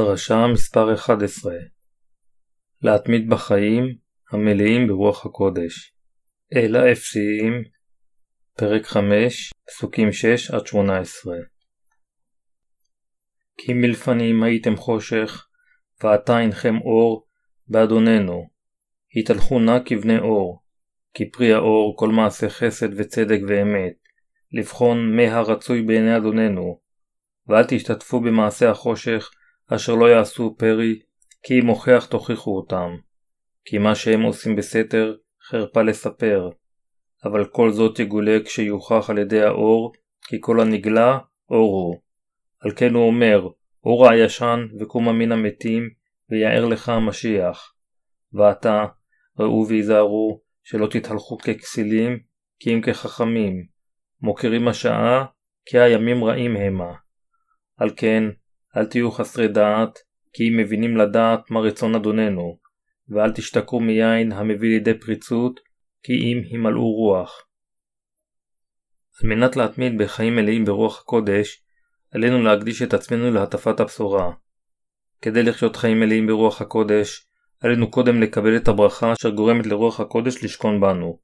דרשה מספר 11. להתמיד בחיים המלאים ברוח הקודש. אל האפסיים, פרק 5, פסוקים 6 עד 18. כי מלפנים הייתם חושך, ועתה הנכם אור באדוננו. התהלכו נא כבני אור, כי פרי האור כל מעשה חסד וצדק ואמת, לבחון מה הרצוי בעיני אדוננו. ואל תשתתפו במעשה החושך, אשר לא יעשו פרי, כי אם הוכח תוכיחו אותם. כי מה שהם עושים בסתר, חרפה לספר. אבל כל זאת יגולה כשיוכח על ידי האור, כי כל הנגלה אור הוא. על כן הוא אומר, אור הישן וקום מן המתים, ויאר לך המשיח. ואתה, ראו ויזהרו, שלא תתהלכו ככסילים, כי אם כחכמים. מוכרים השעה, כי הימים רעים המה. על כן, אל תהיו חסרי דעת, כי אם מבינים לדעת מה רצון אדוננו, ואל תשתקו מיין המביא לידי פריצות, כי אם הימלאו רוח. על מנת להתמיד בחיים מלאים ברוח הקודש, עלינו להקדיש את עצמנו להטפת הבשורה. כדי לחיות חיים מלאים ברוח הקודש, עלינו קודם לקבל את הברכה אשר גורמת לרוח הקודש לשכון בנו.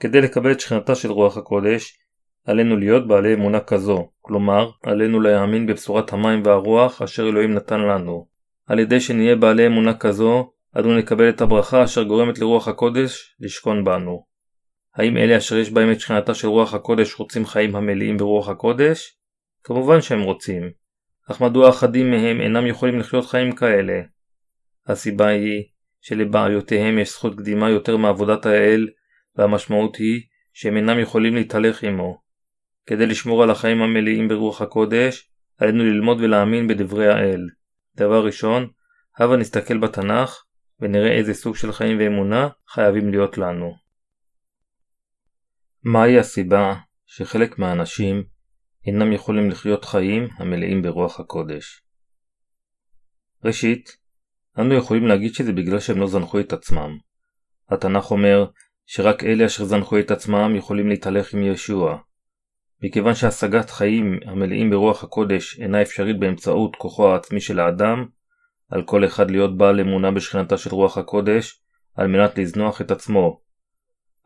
כדי לקבל את שכינתה של רוח הקודש, עלינו להיות בעלי אמונה כזו, כלומר, עלינו להאמין בבשורת המים והרוח אשר אלוהים נתן לנו. על ידי שנהיה בעלי אמונה כזו, עלינו לקבל את הברכה אשר גורמת לרוח הקודש לשכון בנו. האם אלה אשר יש בהם את שכינתה של רוח הקודש רוצים חיים המלאים ברוח הקודש? כמובן שהם רוצים. אך מדוע אחדים מהם אינם יכולים לחיות חיים כאלה? הסיבה היא שלבעיותיהם יש זכות קדימה יותר מעבודת האל, והמשמעות היא שהם אינם יכולים להתהלך עמו. כדי לשמור על החיים המלאים ברוח הקודש, עלינו ללמוד ולהאמין בדברי האל. דבר ראשון, הבה נסתכל בתנ"ך ונראה איזה סוג של חיים ואמונה חייבים להיות לנו. מהי הסיבה שחלק מהאנשים אינם יכולים לחיות חיים המלאים ברוח הקודש? ראשית, אנו יכולים להגיד שזה בגלל שהם לא זנחו את עצמם. התנ"ך אומר שרק אלה אשר זנחו את עצמם יכולים להתהלך עם ישוע. מכיוון שהשגת חיים המלאים ברוח הקודש אינה אפשרית באמצעות כוחו העצמי של האדם, על כל אחד להיות בעל אמונה בשכינתה של רוח הקודש, על מנת לזנוח את עצמו.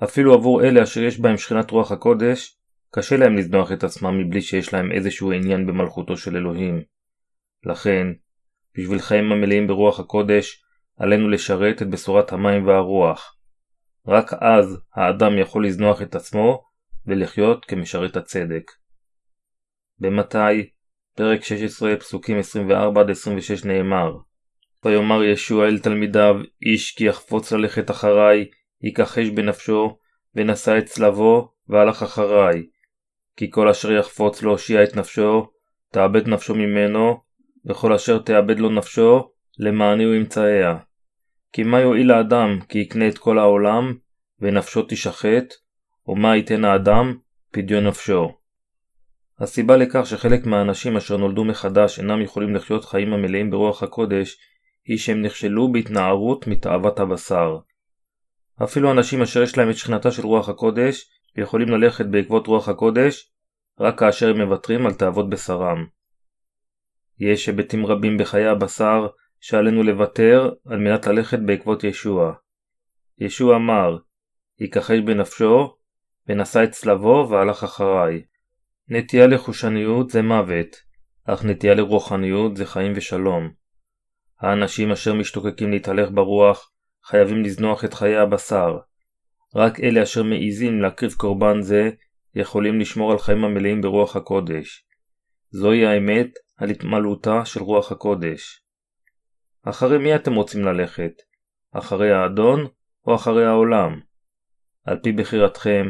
אפילו עבור אלה אשר יש בהם שכינת רוח הקודש, קשה להם לזנוח את עצמם מבלי שיש להם איזשהו עניין במלכותו של אלוהים. לכן, בשביל חיים המלאים ברוח הקודש, עלינו לשרת את בשורת המים והרוח. רק אז האדם יכול לזנוח את עצמו ולחיות כמשרת הצדק. במתי, פרק 16, פסוקים 24 עד 26 נאמר, ויאמר ישוע אל תלמידיו, איש כי יחפוץ ללכת אחריי, יכחש בנפשו, ונשא את צלבו, והלך אחריי. כי כל אשר יחפוץ להושיע את נפשו, תאבד נפשו ממנו, וכל אשר תאבד לו נפשו, למעני הוא ימצאיה. כי מה יועיל האדם כי יקנה את כל העולם, ונפשו תשחט, ומה ייתן האדם פדיון נפשו. הסיבה לכך שחלק מהאנשים אשר נולדו מחדש אינם יכולים לחיות חיים המלאים ברוח הקודש, היא שהם נכשלו בהתנערות מתאוות הבשר. אפילו אנשים אשר יש להם את שכינתה של רוח הקודש, יכולים ללכת בעקבות רוח הקודש, רק כאשר הם מוותרים על תאוות בשרם. יש היבטים רבים בחיי הבשר שעלינו לוותר על מנת ללכת בעקבות ישוע. ישוע אמר, יכחש בנפשו, ונשא את צלבו והלך אחריי. נטייה לחושניות זה מוות, אך נטייה לרוחניות זה חיים ושלום. האנשים אשר משתוקקים להתהלך ברוח חייבים לזנוח את חיי הבשר. רק אלה אשר מעיזים להקריב קורבן זה יכולים לשמור על חיים המלאים ברוח הקודש. זוהי האמת על התמלאותה של רוח הקודש. אחרי מי אתם רוצים ללכת? אחרי האדון או אחרי העולם? על פי בחירתכם,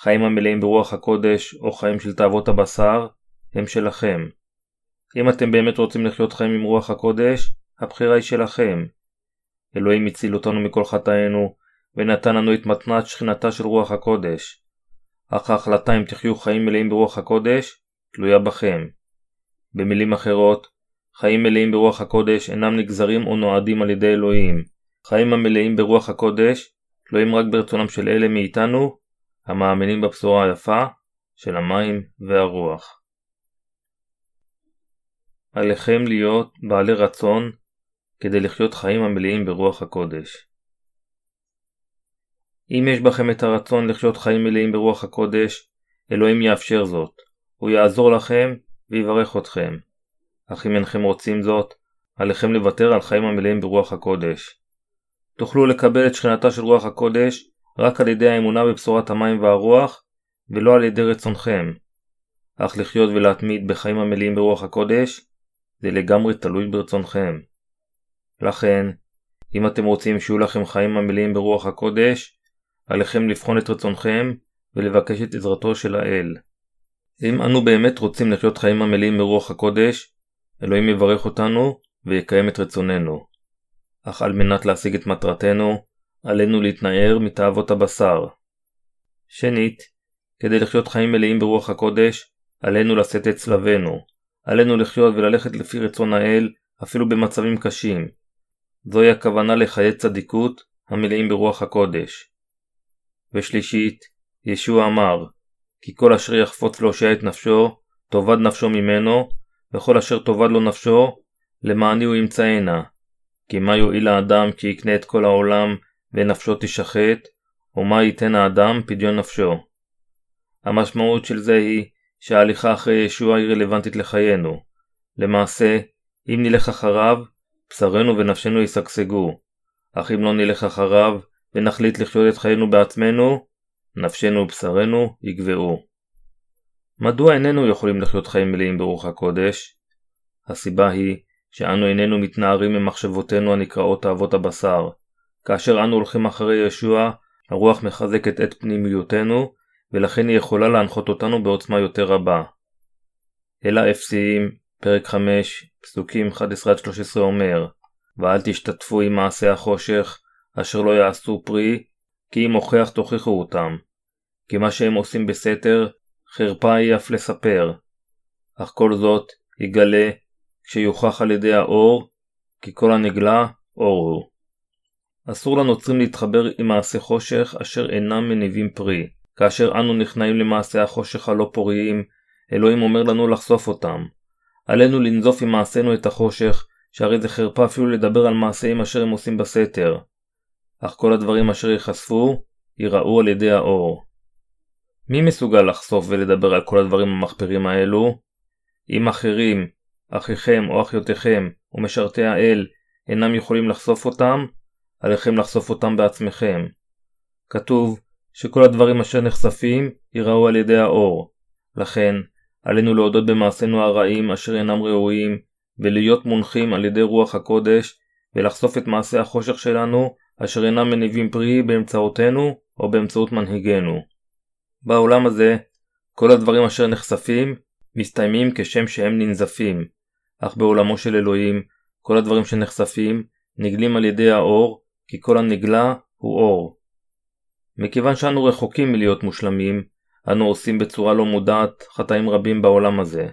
חיים המלאים ברוח הקודש או חיים של תאוות הבשר הם שלכם. אם אתם באמת רוצים לחיות חיים עם רוח הקודש, הבחירה היא שלכם. אלוהים הציל אותנו מכל חטאינו ונתן לנו את מתנת שכינתה של רוח הקודש. אך ההחלטה אם תחיו חיים מלאים ברוח הקודש תלויה בכם. במילים אחרות, חיים מלאים ברוח הקודש אינם נגזרים או נועדים על ידי אלוהים. חיים המלאים ברוח הקודש תלויים רק ברצונם של אלה מאיתנו המאמינים בבשורה היפה של המים והרוח. עליכם להיות בעלי רצון כדי לחיות חיים המלאים ברוח הקודש. אם יש בכם את הרצון לחיות חיים מלאים ברוח הקודש, אלוהים יאפשר זאת. הוא יעזור לכם ויברך אתכם. אך אם אינכם רוצים זאת, עליכם לוותר על חיים המלאים ברוח הקודש. תוכלו לקבל את שכינתה של רוח הקודש רק על ידי האמונה בבשורת המים והרוח, ולא על ידי רצונכם. אך לחיות ולהתמיד בחיים המלאים ברוח הקודש, זה לגמרי תלוי ברצונכם. לכן, אם אתם רוצים שיהיו לכם חיים המלאים ברוח הקודש, עליכם לבחון את רצונכם ולבקש את עזרתו של האל. אם אנו באמת רוצים לחיות חיים המלאים ברוח הקודש, אלוהים יברך אותנו ויקיים את רצוננו. אך על מנת להשיג את מטרתנו, עלינו להתנער מתאוות הבשר. שנית, כדי לחיות חיים מלאים ברוח הקודש, עלינו לשאת את צלבנו. עלינו לחיות וללכת לפי רצון האל, אפילו במצבים קשים. זוהי הכוונה לחיי צדיקות המלאים ברוח הקודש. ושלישית, ישוע אמר, כי כל אשר יחפוץ להושיע את נפשו, תאבד נפשו ממנו, וכל אשר תאבד לו נפשו, למעני הוא ימצאנה. כי מה יועיל האדם כי יקנה את כל העולם ונפשו תשחט, או מה ייתן האדם פדיון נפשו. המשמעות של זה היא שההליכה אחרי ישוע היא רלוונטית לחיינו. למעשה, אם נלך אחריו, בשרנו ונפשנו יסגשגו. אך אם לא נלך אחריו ונחליט לחיות את חיינו בעצמנו, נפשנו ובשרנו יגוועו. מדוע איננו יכולים לחיות חיים מלאים ברוח הקודש? הסיבה היא שאנו איננו מתנערים ממחשבותינו הנקראות תאוות הבשר. כאשר אנו הולכים אחרי ישוע, הרוח מחזקת את פנימיותנו, ולכן היא יכולה להנחות אותנו בעוצמה יותר רבה. אלא אפסיים, פרק 5, פסוקים 11-13 אומר, ואל תשתתפו עם מעשי החושך, אשר לא יעשו פרי, כי אם הוכח תוכיחו אותם. כי מה שהם עושים בסתר, חרפה היא אף לספר. אך כל זאת יגלה כשיוכח על ידי האור, כי כל הנגלה אור הוא. אסור לנוצרים להתחבר עם מעשי חושך אשר אינם מניבים פרי. כאשר אנו נכנעים למעשי החושך הלא פוריים, אלוהים אומר לנו לחשוף אותם. עלינו לנזוף עם מעשינו את החושך, שהרי זה חרפה אפילו לדבר על מעשיים אשר הם עושים בסתר. אך כל הדברים אשר יחשפו, ייראו על ידי האור. מי מסוגל לחשוף ולדבר על כל הדברים המחפירים האלו? אם אחרים, אחיכם או אחיותיכם או משרתי האל אינם יכולים לחשוף אותם, עליכם לחשוף אותם בעצמכם. כתוב שכל הדברים אשר נחשפים ייראו על ידי האור. לכן, עלינו להודות במעשינו הרעים אשר אינם ראויים, ולהיות מונחים על ידי רוח הקודש, ולחשוף את מעשי החושך שלנו אשר אינם מניבים פרי באמצעותנו או באמצעות מנהיגנו. בעולם הזה, כל הדברים אשר נחשפים מסתיימים כשם שהם ננזפים, אך בעולמו של אלוהים, כל הדברים שנחשפים נגלים על ידי האור, כי כל הנגלה הוא אור. מכיוון שאנו רחוקים מלהיות מושלמים, אנו עושים בצורה לא מודעת חטאים רבים בעולם הזה.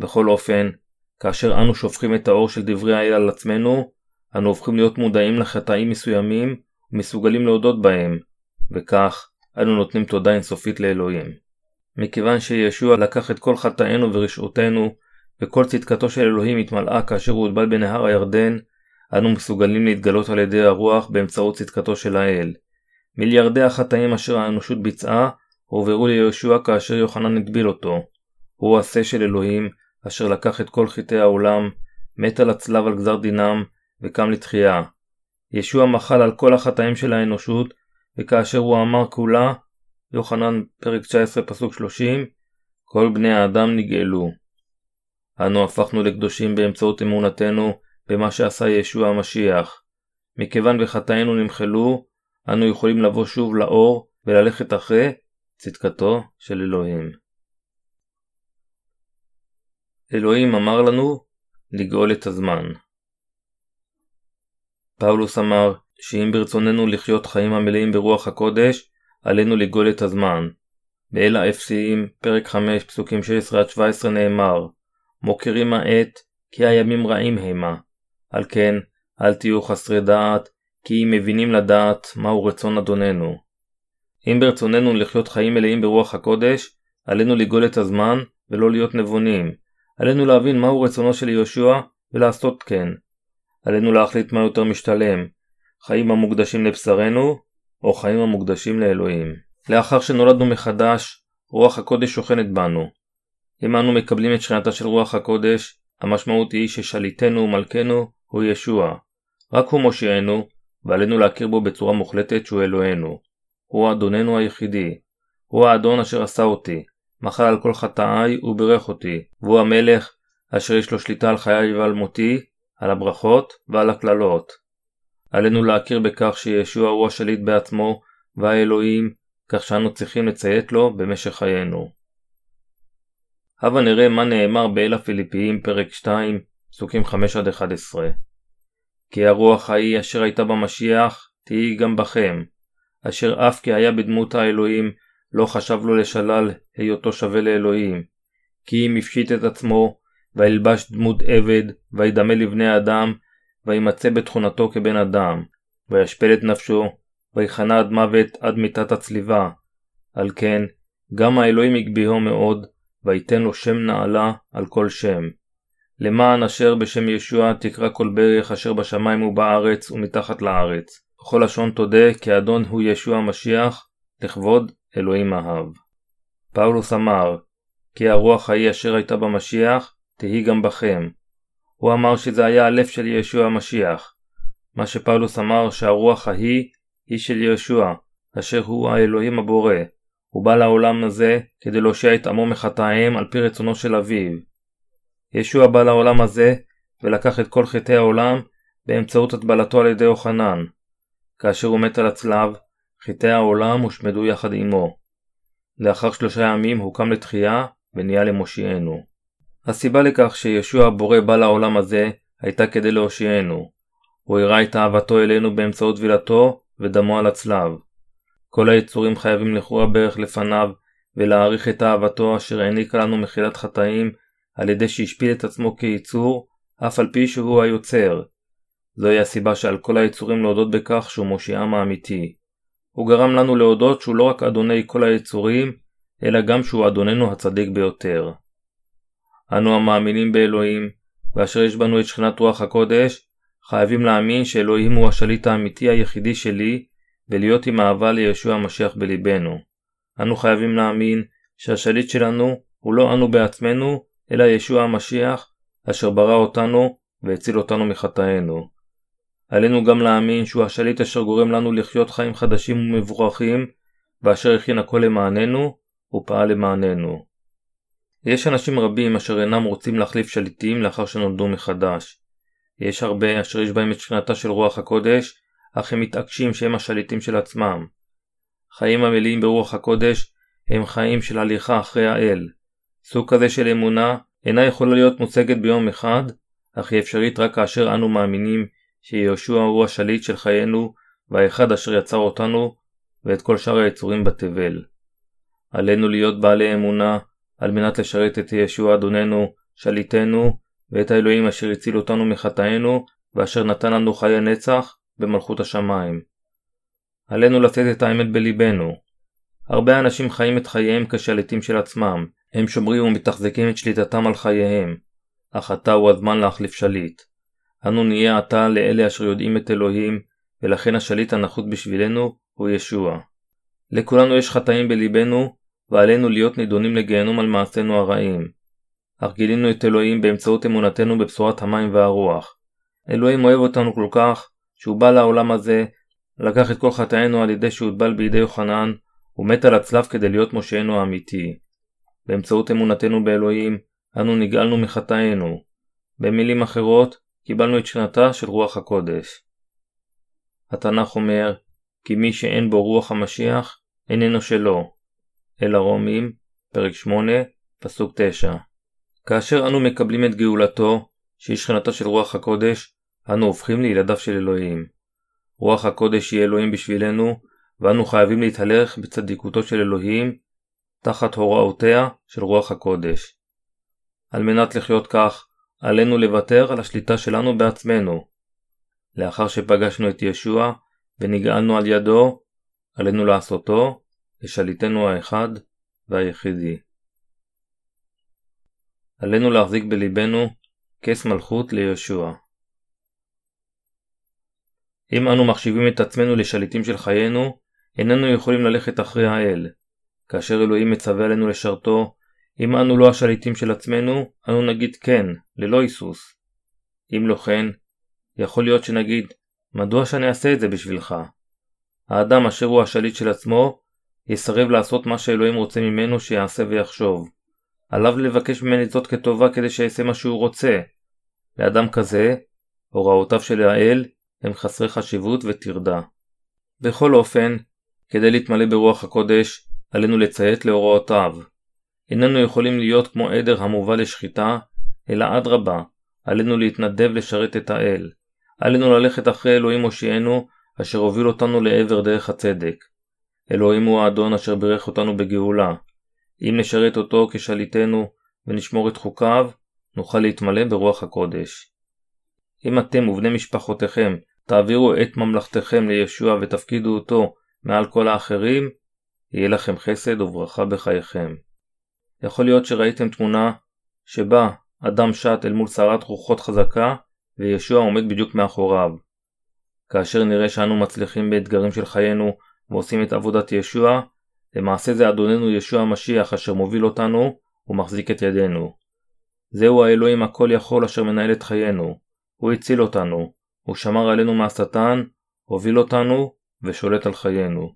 בכל אופן, כאשר אנו שופכים את האור של דברי האל על עצמנו, אנו הופכים להיות מודעים לחטאים מסוימים ומסוגלים להודות בהם, וכך אנו נותנים תודה אינסופית לאלוהים. מכיוון שישוע לקח את כל חטאינו ורשעותינו, וכל צדקתו של אלוהים התמלאה כאשר הוא הוטבל בנהר הירדן, אנו מסוגלים להתגלות על ידי הרוח באמצעות צדקתו של האל. מיליארדי החטאים אשר האנושות ביצעה הועברו לישוע כאשר יוחנן הטביל אותו. הוא השה של אלוהים אשר לקח את כל חטאי העולם, מת על הצלב על גזר דינם וקם לתחייה. ישוע מחל על כל החטאים של האנושות, וכאשר הוא אמר כולה, יוחנן פרק 19 פסוק 30, כל בני האדם נגאלו. אנו הפכנו לקדושים באמצעות אמונתנו במה שעשה ישוע המשיח. מכיוון וחטאינו נמחלו, אנו יכולים לבוא שוב לאור וללכת אחרי צדקתו של אלוהים. אלוהים אמר לנו לגאול את הזמן. פאולוס אמר שאם ברצוננו לחיות חיים המלאים ברוח הקודש, עלינו לגאול את הזמן. באלה אפסיים, פרק 5, פסוקים 16-17 נאמר, מוכרים העת, כי הימים רעים המה. על כן, אל תהיו חסרי דעת, כי אם מבינים לדעת מהו רצון אדוננו. אם ברצוננו לחיות חיים מלאים ברוח הקודש, עלינו לגאול את הזמן ולא להיות נבונים. עלינו להבין מהו רצונו של יהושע ולעשות כן. עלינו להחליט מה יותר משתלם, חיים המוקדשים לבשרנו או חיים המוקדשים לאלוהים. לאחר שנולדנו מחדש, רוח הקודש שוכנת בנו. אם אנו מקבלים את שכינתה של רוח הקודש, המשמעות היא ששליטנו ומלכנו הוא ישוע. רק הוא מושיענו, ועלינו להכיר בו בצורה מוחלטת שהוא אלוהינו. הוא אדוננו היחידי. הוא האדון אשר עשה אותי, מחל על כל חטאיי וברך אותי. והוא המלך אשר יש לו שליטה על חיי ועל מותי, על הברכות ועל הקללות. עלינו להכיר בכך שישוע הוא השליט בעצמו והאלוהים, כך שאנו צריכים לציית לו במשך חיינו. הבה נראה מה נאמר באל הפיליפיים פרק 2, פסוקים 5-11. כי הרוח ההיא אשר הייתה במשיח תהי גם בכם, אשר אף כי היה בדמות האלוהים לא חשב לו לשלל היותו שווה לאלוהים, כי אם הפשיט את עצמו וילבש דמות עבד וידמה לבני אדם וימצא בתכונתו כבן אדם, וישפל את נפשו ויחנה עד מוות עד מיתת הצליבה. על כן גם האלוהים יגביהו מאוד ויתן לו שם נעלה על כל שם, למען אשר בשם ישוע תקרא כל ברך אשר בשמיים ובארץ ומתחת לארץ, וכל לשון תודה כי אדון הוא ישוע המשיח, לכבוד אלוהים אהב. פאולוס אמר, כי הרוח ההיא אשר הייתה במשיח תהי גם בכם. הוא אמר שזה היה הלב של ישוע המשיח. מה שפאולוס אמר שהרוח ההיא היא של ישוע, אשר הוא האלוהים הבורא. הוא בא לעולם הזה כדי להושיע את עמו מחטאיהם על פי רצונו של אביו. ישוע בא לעולם הזה ולקח את כל חטאי העולם באמצעות הטבלתו על ידי יוחנן. כאשר הוא מת על הצלב, חטאי העולם הושמדו יחד עמו. לאחר 3 ימים הוא קם לתחייה ונהיה למושיענו. הסיבה לכך שישוע הבורא בא לעולם הזה הייתה כדי להושיענו. הוא הראה את אהבתו אלינו באמצעות טבילתו ודמו על הצלב. כל היצורים חייבים לכרוע ברך לפניו ולהעריך את אהבתו אשר העניקה לנו מחילת חטאים על ידי שהשפיל את עצמו כיצור, אף על פי שהוא היוצר. זוהי הסיבה שעל כל היצורים להודות בכך שהוא מושיעם האמיתי. הוא גרם לנו להודות שהוא לא רק אדוני כל היצורים, אלא גם שהוא אדוננו הצדיק ביותר. אנו המאמינים באלוהים, ואשר יש בנו את שכינת רוח הקודש, חייבים להאמין שאלוהים הוא השליט האמיתי היחידי שלי, ולהיות עם אהבה לישוע המשיח בליבנו. אנו חייבים להאמין שהשליט שלנו הוא לא אנו בעצמנו, אלא ישוע המשיח, אשר ברא אותנו והציל אותנו מחטאינו. עלינו גם להאמין שהוא השליט אשר גורם לנו לחיות חיים חדשים ומבורכים, ואשר הכין הכל למעננו, הוא פעל למעננו. יש אנשים רבים אשר אינם רוצים להחליף שליטים לאחר שנולדו מחדש. יש הרבה אשר יש בהם את שכינתה של רוח הקודש, אך הם מתעקשים שהם השליטים של עצמם. חיים המלאים ברוח הקודש הם חיים של הליכה אחרי האל. סוג כזה של אמונה אינה יכולה להיות מוצגת ביום אחד, אך היא אפשרית רק כאשר אנו מאמינים שישוע הוא השליט של חיינו והאחד אשר יצר אותנו ואת כל שאר היצורים בתבל. עלינו להיות בעלי אמונה על מנת לשרת את ישוע אדוננו, שליטנו, ואת האלוהים אשר הציל אותנו מחטאינו ואשר נתן לנו חיי נצח במלכות השמיים. עלינו לתת את האמת בליבנו. הרבה אנשים חיים את חייהם כשליטים של עצמם. הם שומרים ומתחזקים את שליטתם על חייהם. אך עתה הוא הזמן להחליף שליט. אנו נהיה עתה לאלה אשר יודעים את אלוהים, ולכן השליט הנחות בשבילנו הוא ישוע. לכולנו יש חטאים בליבנו, ועלינו להיות נידונים לגיהנום על מעשינו הרעים. אך גילינו את אלוהים באמצעות אמונתנו בבשורת המים והרוח. אלוהים אוהב אותנו כל כך, שהוא בא לעולם הזה, לקח את כל חטאינו על ידי שהוטבל בידי יוחנן, ומת על הצלב כדי להיות מושיענו האמיתי. באמצעות אמונתנו באלוהים, אנו נגאלנו מחטאינו. במילים אחרות, קיבלנו את שכינתה של רוח הקודש. התנ"ך אומר, כי מי שאין בו רוח המשיח, איננו שלו. אל הרומים, פרק 8, פסוק 9. כאשר אנו מקבלים את גאולתו, שהיא שכינתה של רוח הקודש, אנו הופכים לילדיו של אלוהים. רוח הקודש היא אלוהים בשבילנו, ואנו חייבים להתהלך בצדיקותו של אלוהים, תחת הוראותיה של רוח הקודש. על מנת לחיות כך, עלינו לוותר על השליטה שלנו בעצמנו. לאחר שפגשנו את ישוע ונגאלנו על ידו, עלינו לעשותו לשליטנו האחד והיחידי. עלינו להחזיק בליבנו כס מלכות לישוע. אם אנו מחשיבים את עצמנו לשליטים של חיינו, איננו יכולים ללכת אחרי האל. כאשר אלוהים מצווה עלינו לשרתו, אם אנו לא השליטים של עצמנו, אנו נגיד כן, ללא היסוס. אם לא כן, יכול להיות שנגיד, מדוע שאני אעשה את זה בשבילך? האדם אשר הוא השליט של עצמו, יסרב לעשות מה שאלוהים רוצה ממנו שיעשה ויחשוב. עליו לבקש ממני זאת כטובה כדי שיעשה מה שהוא רוצה. לאדם כזה, הוראותיו של האל הם חסרי חשיבות וטרדה. בכל אופן, כדי להתמלא ברוח הקודש, עלינו לציית להוראותיו. איננו יכולים להיות כמו עדר המובל לשחיטה, אלא אדרבה, עלינו להתנדב לשרת את האל. עלינו ללכת אחרי אלוהים מושיענו, אשר הוביל אותנו לעבר דרך הצדק. אלוהים הוא האדון אשר בירך אותנו בגאולה. אם נשרת אותו כשליטנו ונשמור את חוקיו, נוכל להתמלא ברוח הקודש. אם אתם ובני משפחותיכם תעבירו את ממלכתכם לישוע ותפקידו אותו מעל כל האחרים, יהיה לכם חסד וברכה בחייכם. יכול להיות שראיתם תמונה שבה אדם שט אל מול סערת רוחות חזקה וישוע עומד בדיוק מאחוריו. כאשר נראה שאנו מצליחים באתגרים של חיינו ועושים את עבודת ישוע, למעשה זה אדוננו ישוע המשיח אשר מוביל אותנו ומחזיק את ידינו. זהו האלוהים הכל יכול אשר מנהל את חיינו. הוא הציל אותנו, הוא שמר עלינו מהשטן, הוביל אותנו ושולט על חיינו.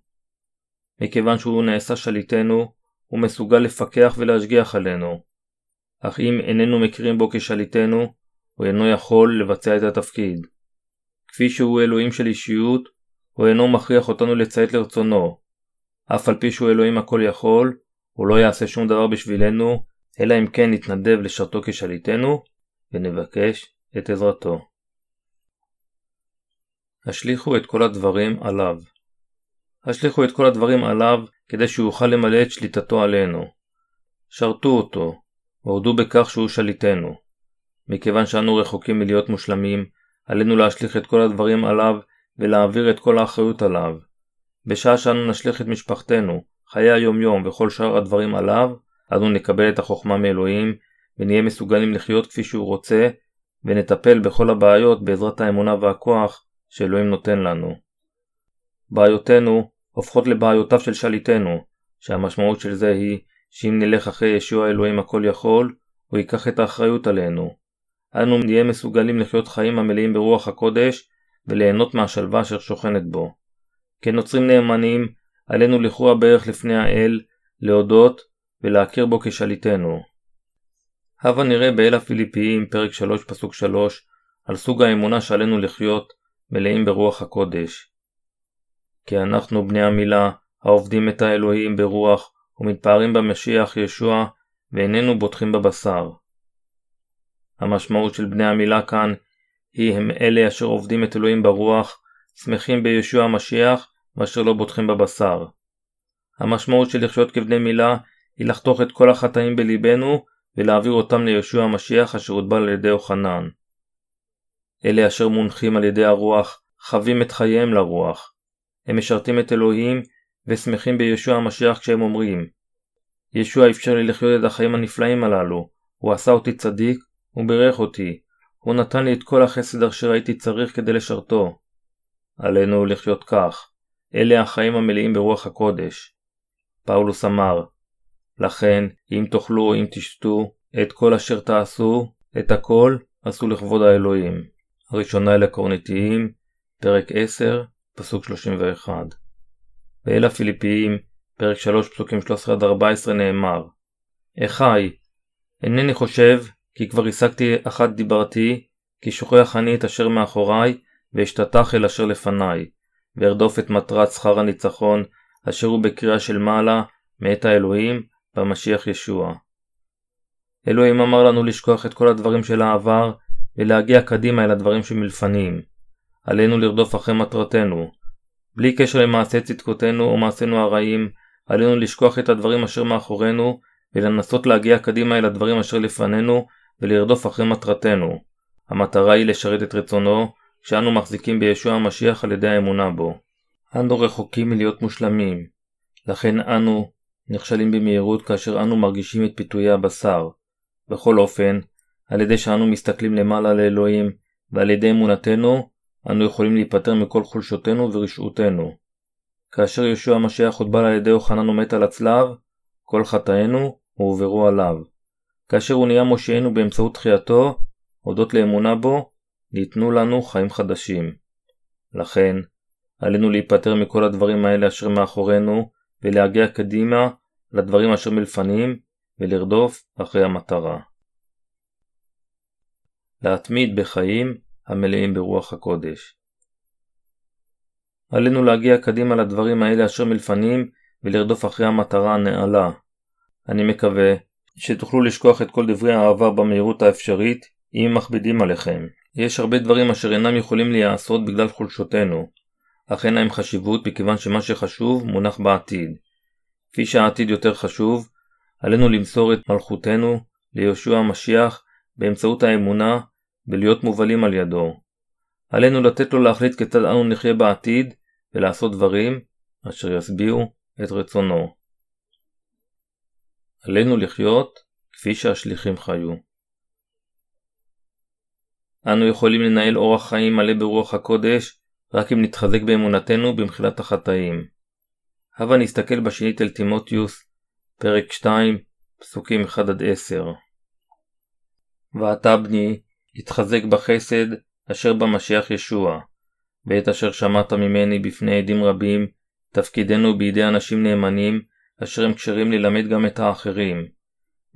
מכיוון שהוא נעשה שליטנו, הוא מסוגל לפקח ולהשגיח עלינו. אך אם איננו מכירים בו כשליטנו, הוא אינו יכול לבצע את התפקיד. כפי שהוא אלוהים של אישיות, הוא אינו מכריח אותנו לציית לרצונו. אף על פי שהוא אלוהים הכל יכול, הוא לא יעשה שום דבר בשבילנו, אלא אם כן נתנדב לשרתו כשליטנו ונבקש את עזרתו. השליכו את כל הדברים עליו. השליכו את כל הדברים עליו כדי שהוא יוכל למלא את שליטתו עלינו. שרתו אותו, והודו בכך שהוא שליטנו. מכיוון שאנו רחוקים מלהיות מושלמים, עלינו להשליך את כל הדברים עליו ולהעביר את כל האחריות עליו. בשעה שאנו נשליך את משפחתנו, חיי היום-יום וכל שאר הדברים עליו, אנו נקבל את החוכמה מאלוהים ונהיה מסוגלים לחיות כפי שהוא רוצה, ונטפל בכל הבעיות בעזרת האמונה והכוח שאלוהים נותן לנו. בעיותנו הופכות לבעיותיו של שליטנו, שהמשמעות של זה היא שאם נלך אחרי ישוע אלוהים הכל יכול, הוא ייקח את האחריות עלינו. אנו נהיה מסוגלים לחיות חיים המלאים ברוח הקודש וליהנות מהשלווה אשר שוכנת בו. כנוצרים נאמנים, עלינו לכרוע ברך לפני האל, להודות ולהכיר בו כשליטנו. הבה נראה באל הפיליפיים פרק 3 פסוק 3 על סוג האמונה שעלינו לחיות מלאים ברוח הקודש. כי אנחנו בני המילה העובדים את האלוהים ברוח ומתפארים במשיח ישוע ואיננו בוטחים בבשר. המשמעות של בני המילה כאן היא הם אלה אשר עובדים את אלוהים ברוח, שמחים בישוע המשיח ואשר לא בוטחים בבשר. המשמעות של לחיות כבני מילה היא לחתוך את כל החטאים בליבנו ולהעביר אותם לישוע המשיח אשר הוטבל על ידי יוחנן. אלה אשר מונחים על ידי הרוח חווים את חייהם לרוח. הם משרתים את אלוהים ושמחים בישוע המשיח כשהם אומרים, ישוע אפשר לי לחיות את החיים הנפלאים הללו, הוא עשה אותי צדיק, הוא בירך אותי, הוא נתן לי את כל החסד אשר הייתי צריך כדי לשרתו. עלינו לחיות כך, אלה החיים המלאים ברוח הקודש. פאולוס אמר, לכן אם תאכלו או אם תשתו, את כל אשר תעשו, את הכל עשו לכבוד האלוהים. הראשונה אל הקורינתיים, פרק 10, פסוק 31. ואל הפיליפיים, פרק 3, פסוקים 13-14 נאמר, אחי, אינני חושב כי כבר השגתי אחת דיברתי, כי שוכח אני את אשר מאחוריי, ואשתתח אל אשר לפניי, וארדוף את מטרת שכר הניצחון, אשר הוא בקריאה של מעלה, מאת האלוהים, במשיח ישוע. אלוהים אמר לנו לשכוח את כל הדברים של העבר, ולהגיע קדימה אל הדברים שמלפנים. עלינו לרדוף אחרי מטרתנו. בלי קשר למעשה צדקותנו או מעשינו הרעים, עלינו לשכוח את הדברים אשר מאחורינו, ולנסות להגיע קדימה אל הדברים אשר לפנינו, ולרדוף אחרי מטרתנו. המטרה היא לשרת את רצונו, כשאנו מחזיקים בישוע המשיח על ידי האמונה בו. אנו רחוקים מלהיות מושלמים, לכן אנו נכשלים במהירות כאשר אנו מרגישים את פיתויי הבשר. בכל אופן, על ידי שאנו מסתכלים למעלה לאלוהים ועל ידי אמונתנו, אנו יכולים להיפטר מכל חולשותנו ורשעותנו. כאשר ישוע המשיח הוטבל על ידי יוחנן ומת על הצלב, כל חטאינו הועברו עליו. כאשר הוא נהיה מושיענו באמצעות תחייתו, הודות לאמונה בו, ניתנו לנו חיים חדשים. לכן, עלינו להיפטר מכל הדברים האלה אשר מאחורינו, ולהגיע קדימה לדברים אשר מלפנים, ולרדוף אחרי המטרה. להתמיד בחיים המלאים ברוח הקודש. עלינו להגיע קדימה לדברים האלה אשר מלפנים, ולרדוף אחרי המטרה הנעלה. אני מקווה שתוכלו לשכוח את כל דברי העבר במהירות האפשרית, אם מכבידים עליכם. יש הרבה דברים אשר אינם יכולים להיעשות בגלל חולשותנו, אך אין להם חשיבות מכיוון שמה שחשוב מונח בעתיד. כפי שהעתיד יותר חשוב, עלינו למסור את מלכותנו לישוע המשיח באמצעות האמונה ולהיות מובלים על ידו. עלינו לתת לו להחליט כיצד אנו נחיה בעתיד ולעשות דברים אשר יסביעו את רצונו. עלינו לחיות כפי שהשליחים חיו. אנו יכולים לנהל אורח חיים מלא ברוח הקודש, רק אם נתחזק באמונתנו במחילת החטאים. הבה נסתכל בשנית אל תימותיוס, פרק 2, פסוקים 1-10. ואתה בני, התחזק בחסד אשר במשיח ישוע, ואת אשר שמעת ממני בפני עדים רבים, תפקידנו בידי אנשים נאמנים, אשר הם כשרים ללמד גם את האחרים,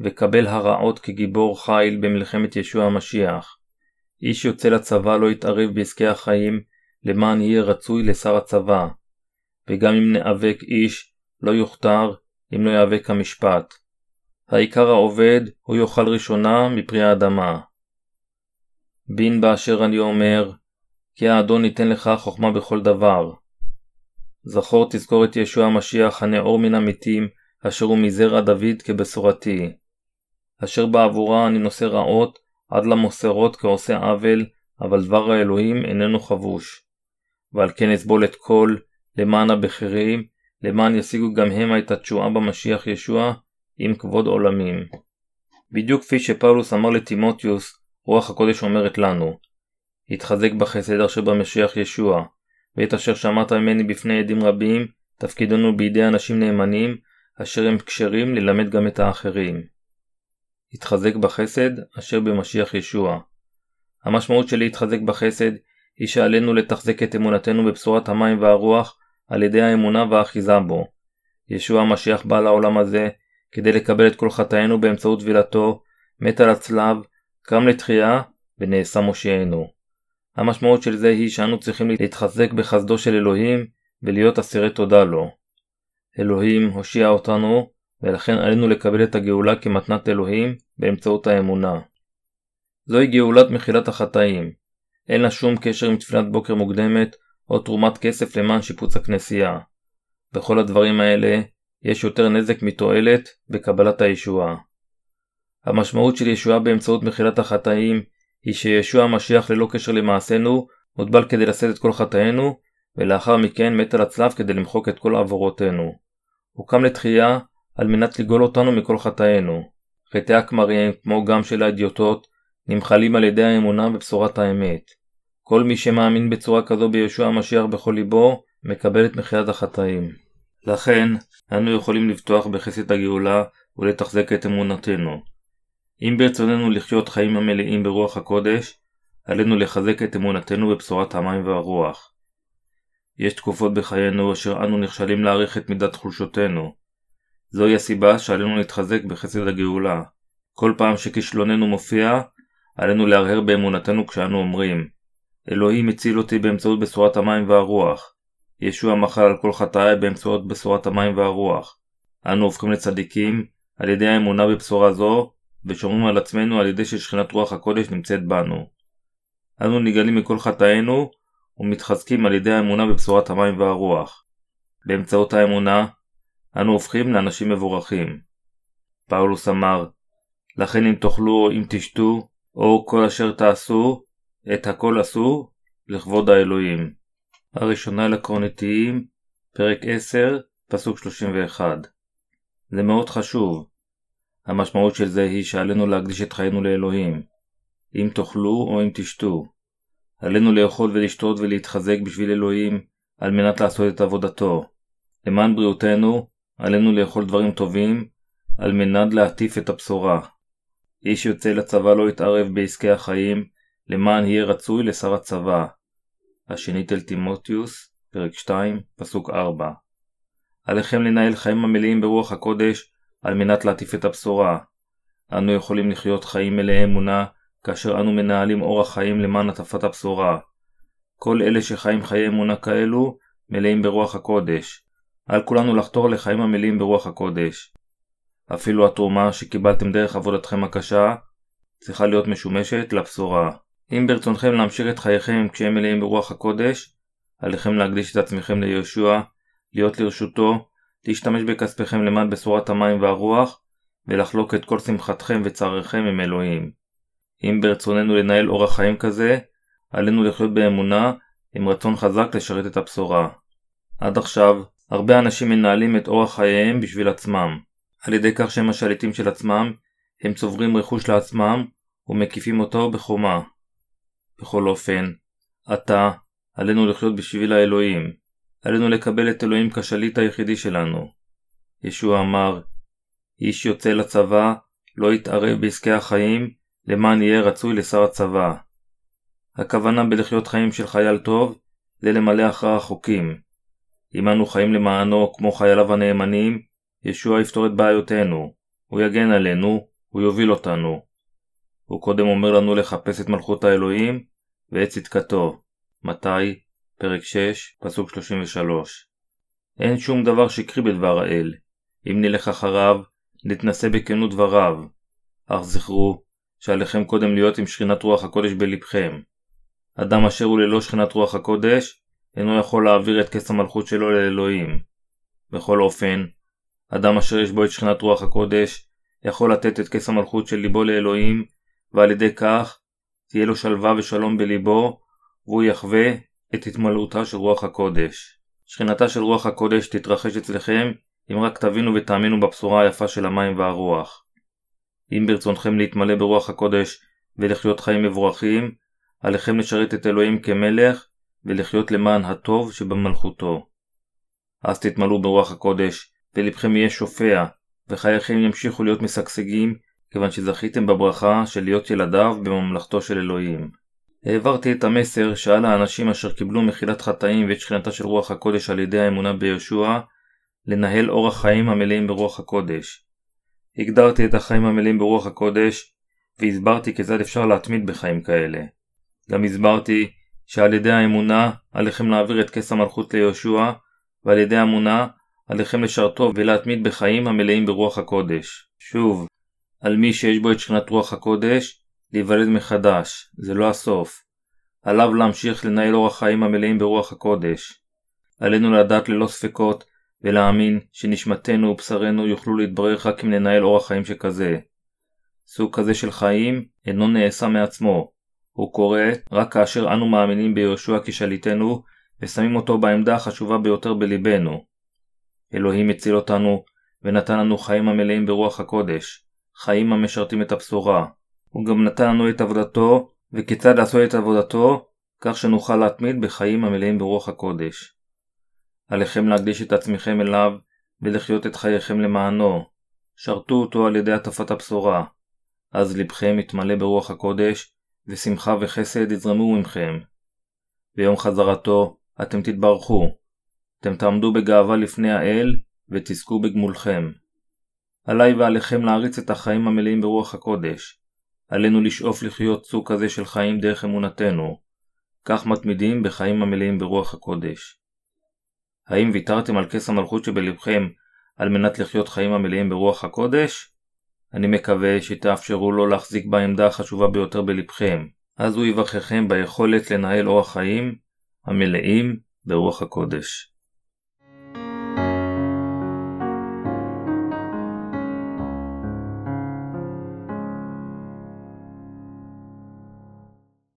וקבל הרעות כגיבור חיל במלחמת ישוע המשיח. איש יוצא לצבא לא יתערב בעסקי החיים למען יהיה רצוי לשר הצבא, וגם אם נאבק איש לא יוכתר אם לא יאבק המשפט. העיקר העובד הוא יאכל ראשונה מפרי האדמה. בין באשר אני אומר, כי האדון ייתן לך חוכמה בכל דבר. זכור תזכור את ישוע המשיח הנאור מן המתים אשר הוא מזרע דוד כבשורתי. אשר בעבורה אני נושא רעות עד למוסרות כעושה עוול, אבל דבר האלוהים איננו חבוש. ועל כן אסבול את כל, למען הבכירים, למען ישיגו גם הם את התשועה במשיח ישוע, עם כבוד עולמים. בדיוק כפי שפאולוס אמר לתימותיוס, רוח הקודש אומרת לנו, התחזק בחסד אשר במשיח ישוע, ואת אשר שמעת ממני בפני עדים רבים, תפקידנו בידי אנשים נאמנים, אשר הם כשרים ללמד גם את האחרים. התחזק בחסד אשר במשיח ישוע. המשמעות של להתחזק בחסד היא שעלינו לתחזק את אמונתנו בבשורת המים והרוח על ידי האמונה והאחיזה בו. ישוע המשיח בא לעולם הזה כדי לקבל את כל חטאינו באמצעות טבילתו, מת על הצלב, קם לתחייה ונעשה מושיענו. המשמעות של זה היא שאנו צריכים להתחזק בחסדו של אלוהים ולהיות אסירי תודה לו. אלוהים הושיע אותנו, ולכן עלינו לקבל את הגאולה כמתנת אלוהים באמצעות האמונה. זוהי גאולת מחילת החטאים. אין לה שום קשר עם תפילת בוקר מוקדמת או תרומת כסף למען שיפוץ הכנסייה. בכל הדברים האלה יש יותר נזק מתועלת בקבלת הישועה. המשמעות של ישועה באמצעות מחילת החטאים היא שישוע המשיח ללא קשר למעשינו הוטבל כדי לשאת את כל חטאינו ולאחר מכן מת על הצלב כדי למחוק את כל עבורותינו. הוא קם לתחייה על מנת לגאול אותנו מכל חטאינו. חטאי הכמרים, כמו גם של האידיוטות, נמחלים על ידי האמונה בבשורת האמת. כל מי שמאמין בצורה כזו בישוע המשיח בכל ליבו, מקבל את מחילת החטאים. לכן, אנו יכולים לבטוח בחסד הגאולה ולתחזק את אמונתנו. אם ברצוננו לחיות חיים המלאים ברוח הקודש, עלינו לחזק את אמונתנו בבשורת המים והרוח. יש תקופות בחיינו אשר אנו נכשלים להעריך את מידת חולשותנו. זוהי הסיבה שעלינו להתחזק בחסד הגאולה. כל פעם שכישלוננו מופיע, עלינו להרהר באמונתנו כשאנו אומרים, אלוהים הציל אותי באמצעות בשורת המים והרוח. ישוע מחל על כל חטאי באמצעות בשורת המים והרוח. אנו הופכים לצדיקים על ידי האמונה בבשורה זו, ושומרים על עצמנו על ידי ששכינת רוח הקודש נמצאת בנו. אנו נגאלים מכל חטאינו, ומתחזקים על ידי האמונה בבשורת המים והרוח. באמצעות האמונה, אנו הופכים לאנשים מבורכים. פאולוס אמר, לכן אם תאכלו או אם תשתו, או כל אשר תעשו, את הכל עשו, לכבוד האלוהים. הראשונה לקורינתיים, פרק 10, פסוק 31. זה מאוד חשוב. המשמעות של זה היא שעלינו להקדיש את חיינו לאלוהים. אם תאכלו או אם תשתו. עלינו לאכול ולשתות ולהתחזק בשביל אלוהים על מנת לעשות את עבודתו. למען בריאותנו, עלינו לאכול דברים טובים על מנת להטיף את הבשורה. איש יוצא לצבא לא יתערב בעסקי החיים למען יהיה רצוי לשר הצבא. השנית אל תימותיוס, פרק 2, פסוק 4. עליכם לנהל חיים המלאים ברוח הקודש על מנת להטיף את הבשורה. אנו יכולים לחיות חיים מלאי אמונה כאשר אנו מנהלים אורח חיים למען הטפת הבשורה. כל אלה שחיים חיי אמונה כאלו מלאים ברוח הקודש. על כולנו לחתור לחיים המלאים ברוח הקודש. אפילו התרומה שקיבלתם דרך עבודתכם הקשה צריכה להיות משומשת לבשורה. אם ברצונכם להמשיך את חייכם כשהם מלאים ברוח הקודש, עליכם להקדיש את עצמכם ליהושע, להיות לרשותו, להשתמש בכספכם למען בשורת המים והרוח, ולחלוק את כל שמחתכם וצערכם עם אלוהים. אם ברצוננו לנהל אורח חיים כזה, עלינו לחיות באמונה עם רצון חזק לשרת את הבשורה. עד עכשיו, הרבה אנשים מנהלים את אורח חייהם בשביל עצמם. על ידי כך שהם השליטים של עצמם, הם צוברים רכוש לעצמם ומקיפים אותו בחומה. בכל אופן, עתה עלינו לחיות בשביל האלוהים. עלינו לקבל את אלוהים כשליט היחידי שלנו. ישוע אמר, איש יוצא לצבא לא יתערב בעסקי החיים למען יהיה רצוי לשר הצבא. הכוונה בלחיות חיים של חייל טוב זה למלא אחר החוקים. אם אנו חיים למענו כמו חייליו הנאמנים, ישוע יפתור את בעיותינו, הוא יגן עלינו, הוא יוביל אותנו. הוא קודם אומר לנו לחפש את מלכות האלוהים ואת צדקתו. מתי? פרק 6, פסוק 33. אין שום דבר שקרי בדבר האל. אם נלך אחריו, נתנסה בכנות דבריו. אך זכרו שעליכם קודם להיות עם שכינת רוח הקודש בלבכם. אדם אשר הוא ללא שכינת רוח הקודש, אינו יכול להעביר את כס המלכות שלו לאלוהים. בכל אופן, אדם אשר יש בו את שכינת רוח הקודש, יכול לתת את כס המלכות של ליבו לאלוהים, ועל ידי כך תהיה לו שלווה ושלום בליבו, והוא יחווה את התמלאותה של רוח הקודש. שכינתה של רוח הקודש תתרחש אצלכם, אם רק תבינו ותאמינו בבשורה היפה של המים והרוח. אם ברצונכם להתמלא ברוח הקודש ולחיות חיים מבורכים, עליכם לשרת את אלוהים כמלך, ולחיות למען הטוב שבמלכותו. אז תתמלאו ברוח הקודש, ולבכם יהיה שופע, וחייכם ימשיכו להיות משגשגים, כיוון שזכיתם בברכה של להיות ילדיו בממלכתו של אלוהים. העברתי את המסר שעל האנשים אשר קיבלו מחילת חטאים ואת שכינתה של רוח הקודש על ידי האמונה בישוע, לנהל אורח חיים המלאים ברוח הקודש. הגדרתי את החיים המלאים ברוח הקודש, והסברתי כיצד אפשר להתמיד בחיים כאלה. גם הסברתי שעל ידי האמונה עליכם להעביר את כס המלכות לישוע, ועל ידי האמונה עליכם לשרתו ולהתמיד בחיים המלאים ברוח הקודש. שוב, על מי שיש בו את שכינת רוח הקודש, להיוולד מחדש, זה לא הסוף. עליו להמשיך לנהל אורח חיים המלאים ברוח הקודש. עלינו לדעת ללא ספקות ולהאמין שנשמתנו ובשרנו יוכלו להתברך רק אם ננהל אורח חיים שכזה. סוג כזה של חיים אינו נעשה מעצמו. הוא קורה רק כאשר אנו מאמינים בישוע כשליטנו ושמים אותו בעמדה החשובה ביותר בליבנו. אלוהים הציל אותנו ונתן לנו חיים המלאים ברוח הקודש, חיים המשרתים את הבשורה. הוא גם נתן לנו את עבודתו וכיצד לעשות את עבודתו, כך שנוכל להתמיד בחיים המלאים ברוח הקודש. עליכם להקדיש את עצמכם אליו ולחיות את חייכם למענו. שרתו אותו על ידי הטפת הבשורה. אז לבכם יתמלא ברוח הקודש ושמחה וחסד יזרמו ממכם. ביום חזרתו אתם תתברכו. אתם תעמדו בגאווה לפני האל ותזכו בגמולכם. עליי ועליכם להריץ את החיים המלאים ברוח הקודש. עלינו לשאוף לחיות סוג כזה של חיים דרך אמונתנו. כך מתמידים בחיים המלאים ברוח הקודש. האם ויתרתם על כס המלכות שבלבכם על מנת לחיות חיים המלאים ברוח הקודש? אני מקווה שתאפשרו לו להחזיק בעמדה החשובה ביותר בלבכם. אז הוא יברככם ביכולת לנהל אורח חיים המלאים ברוח הקודש.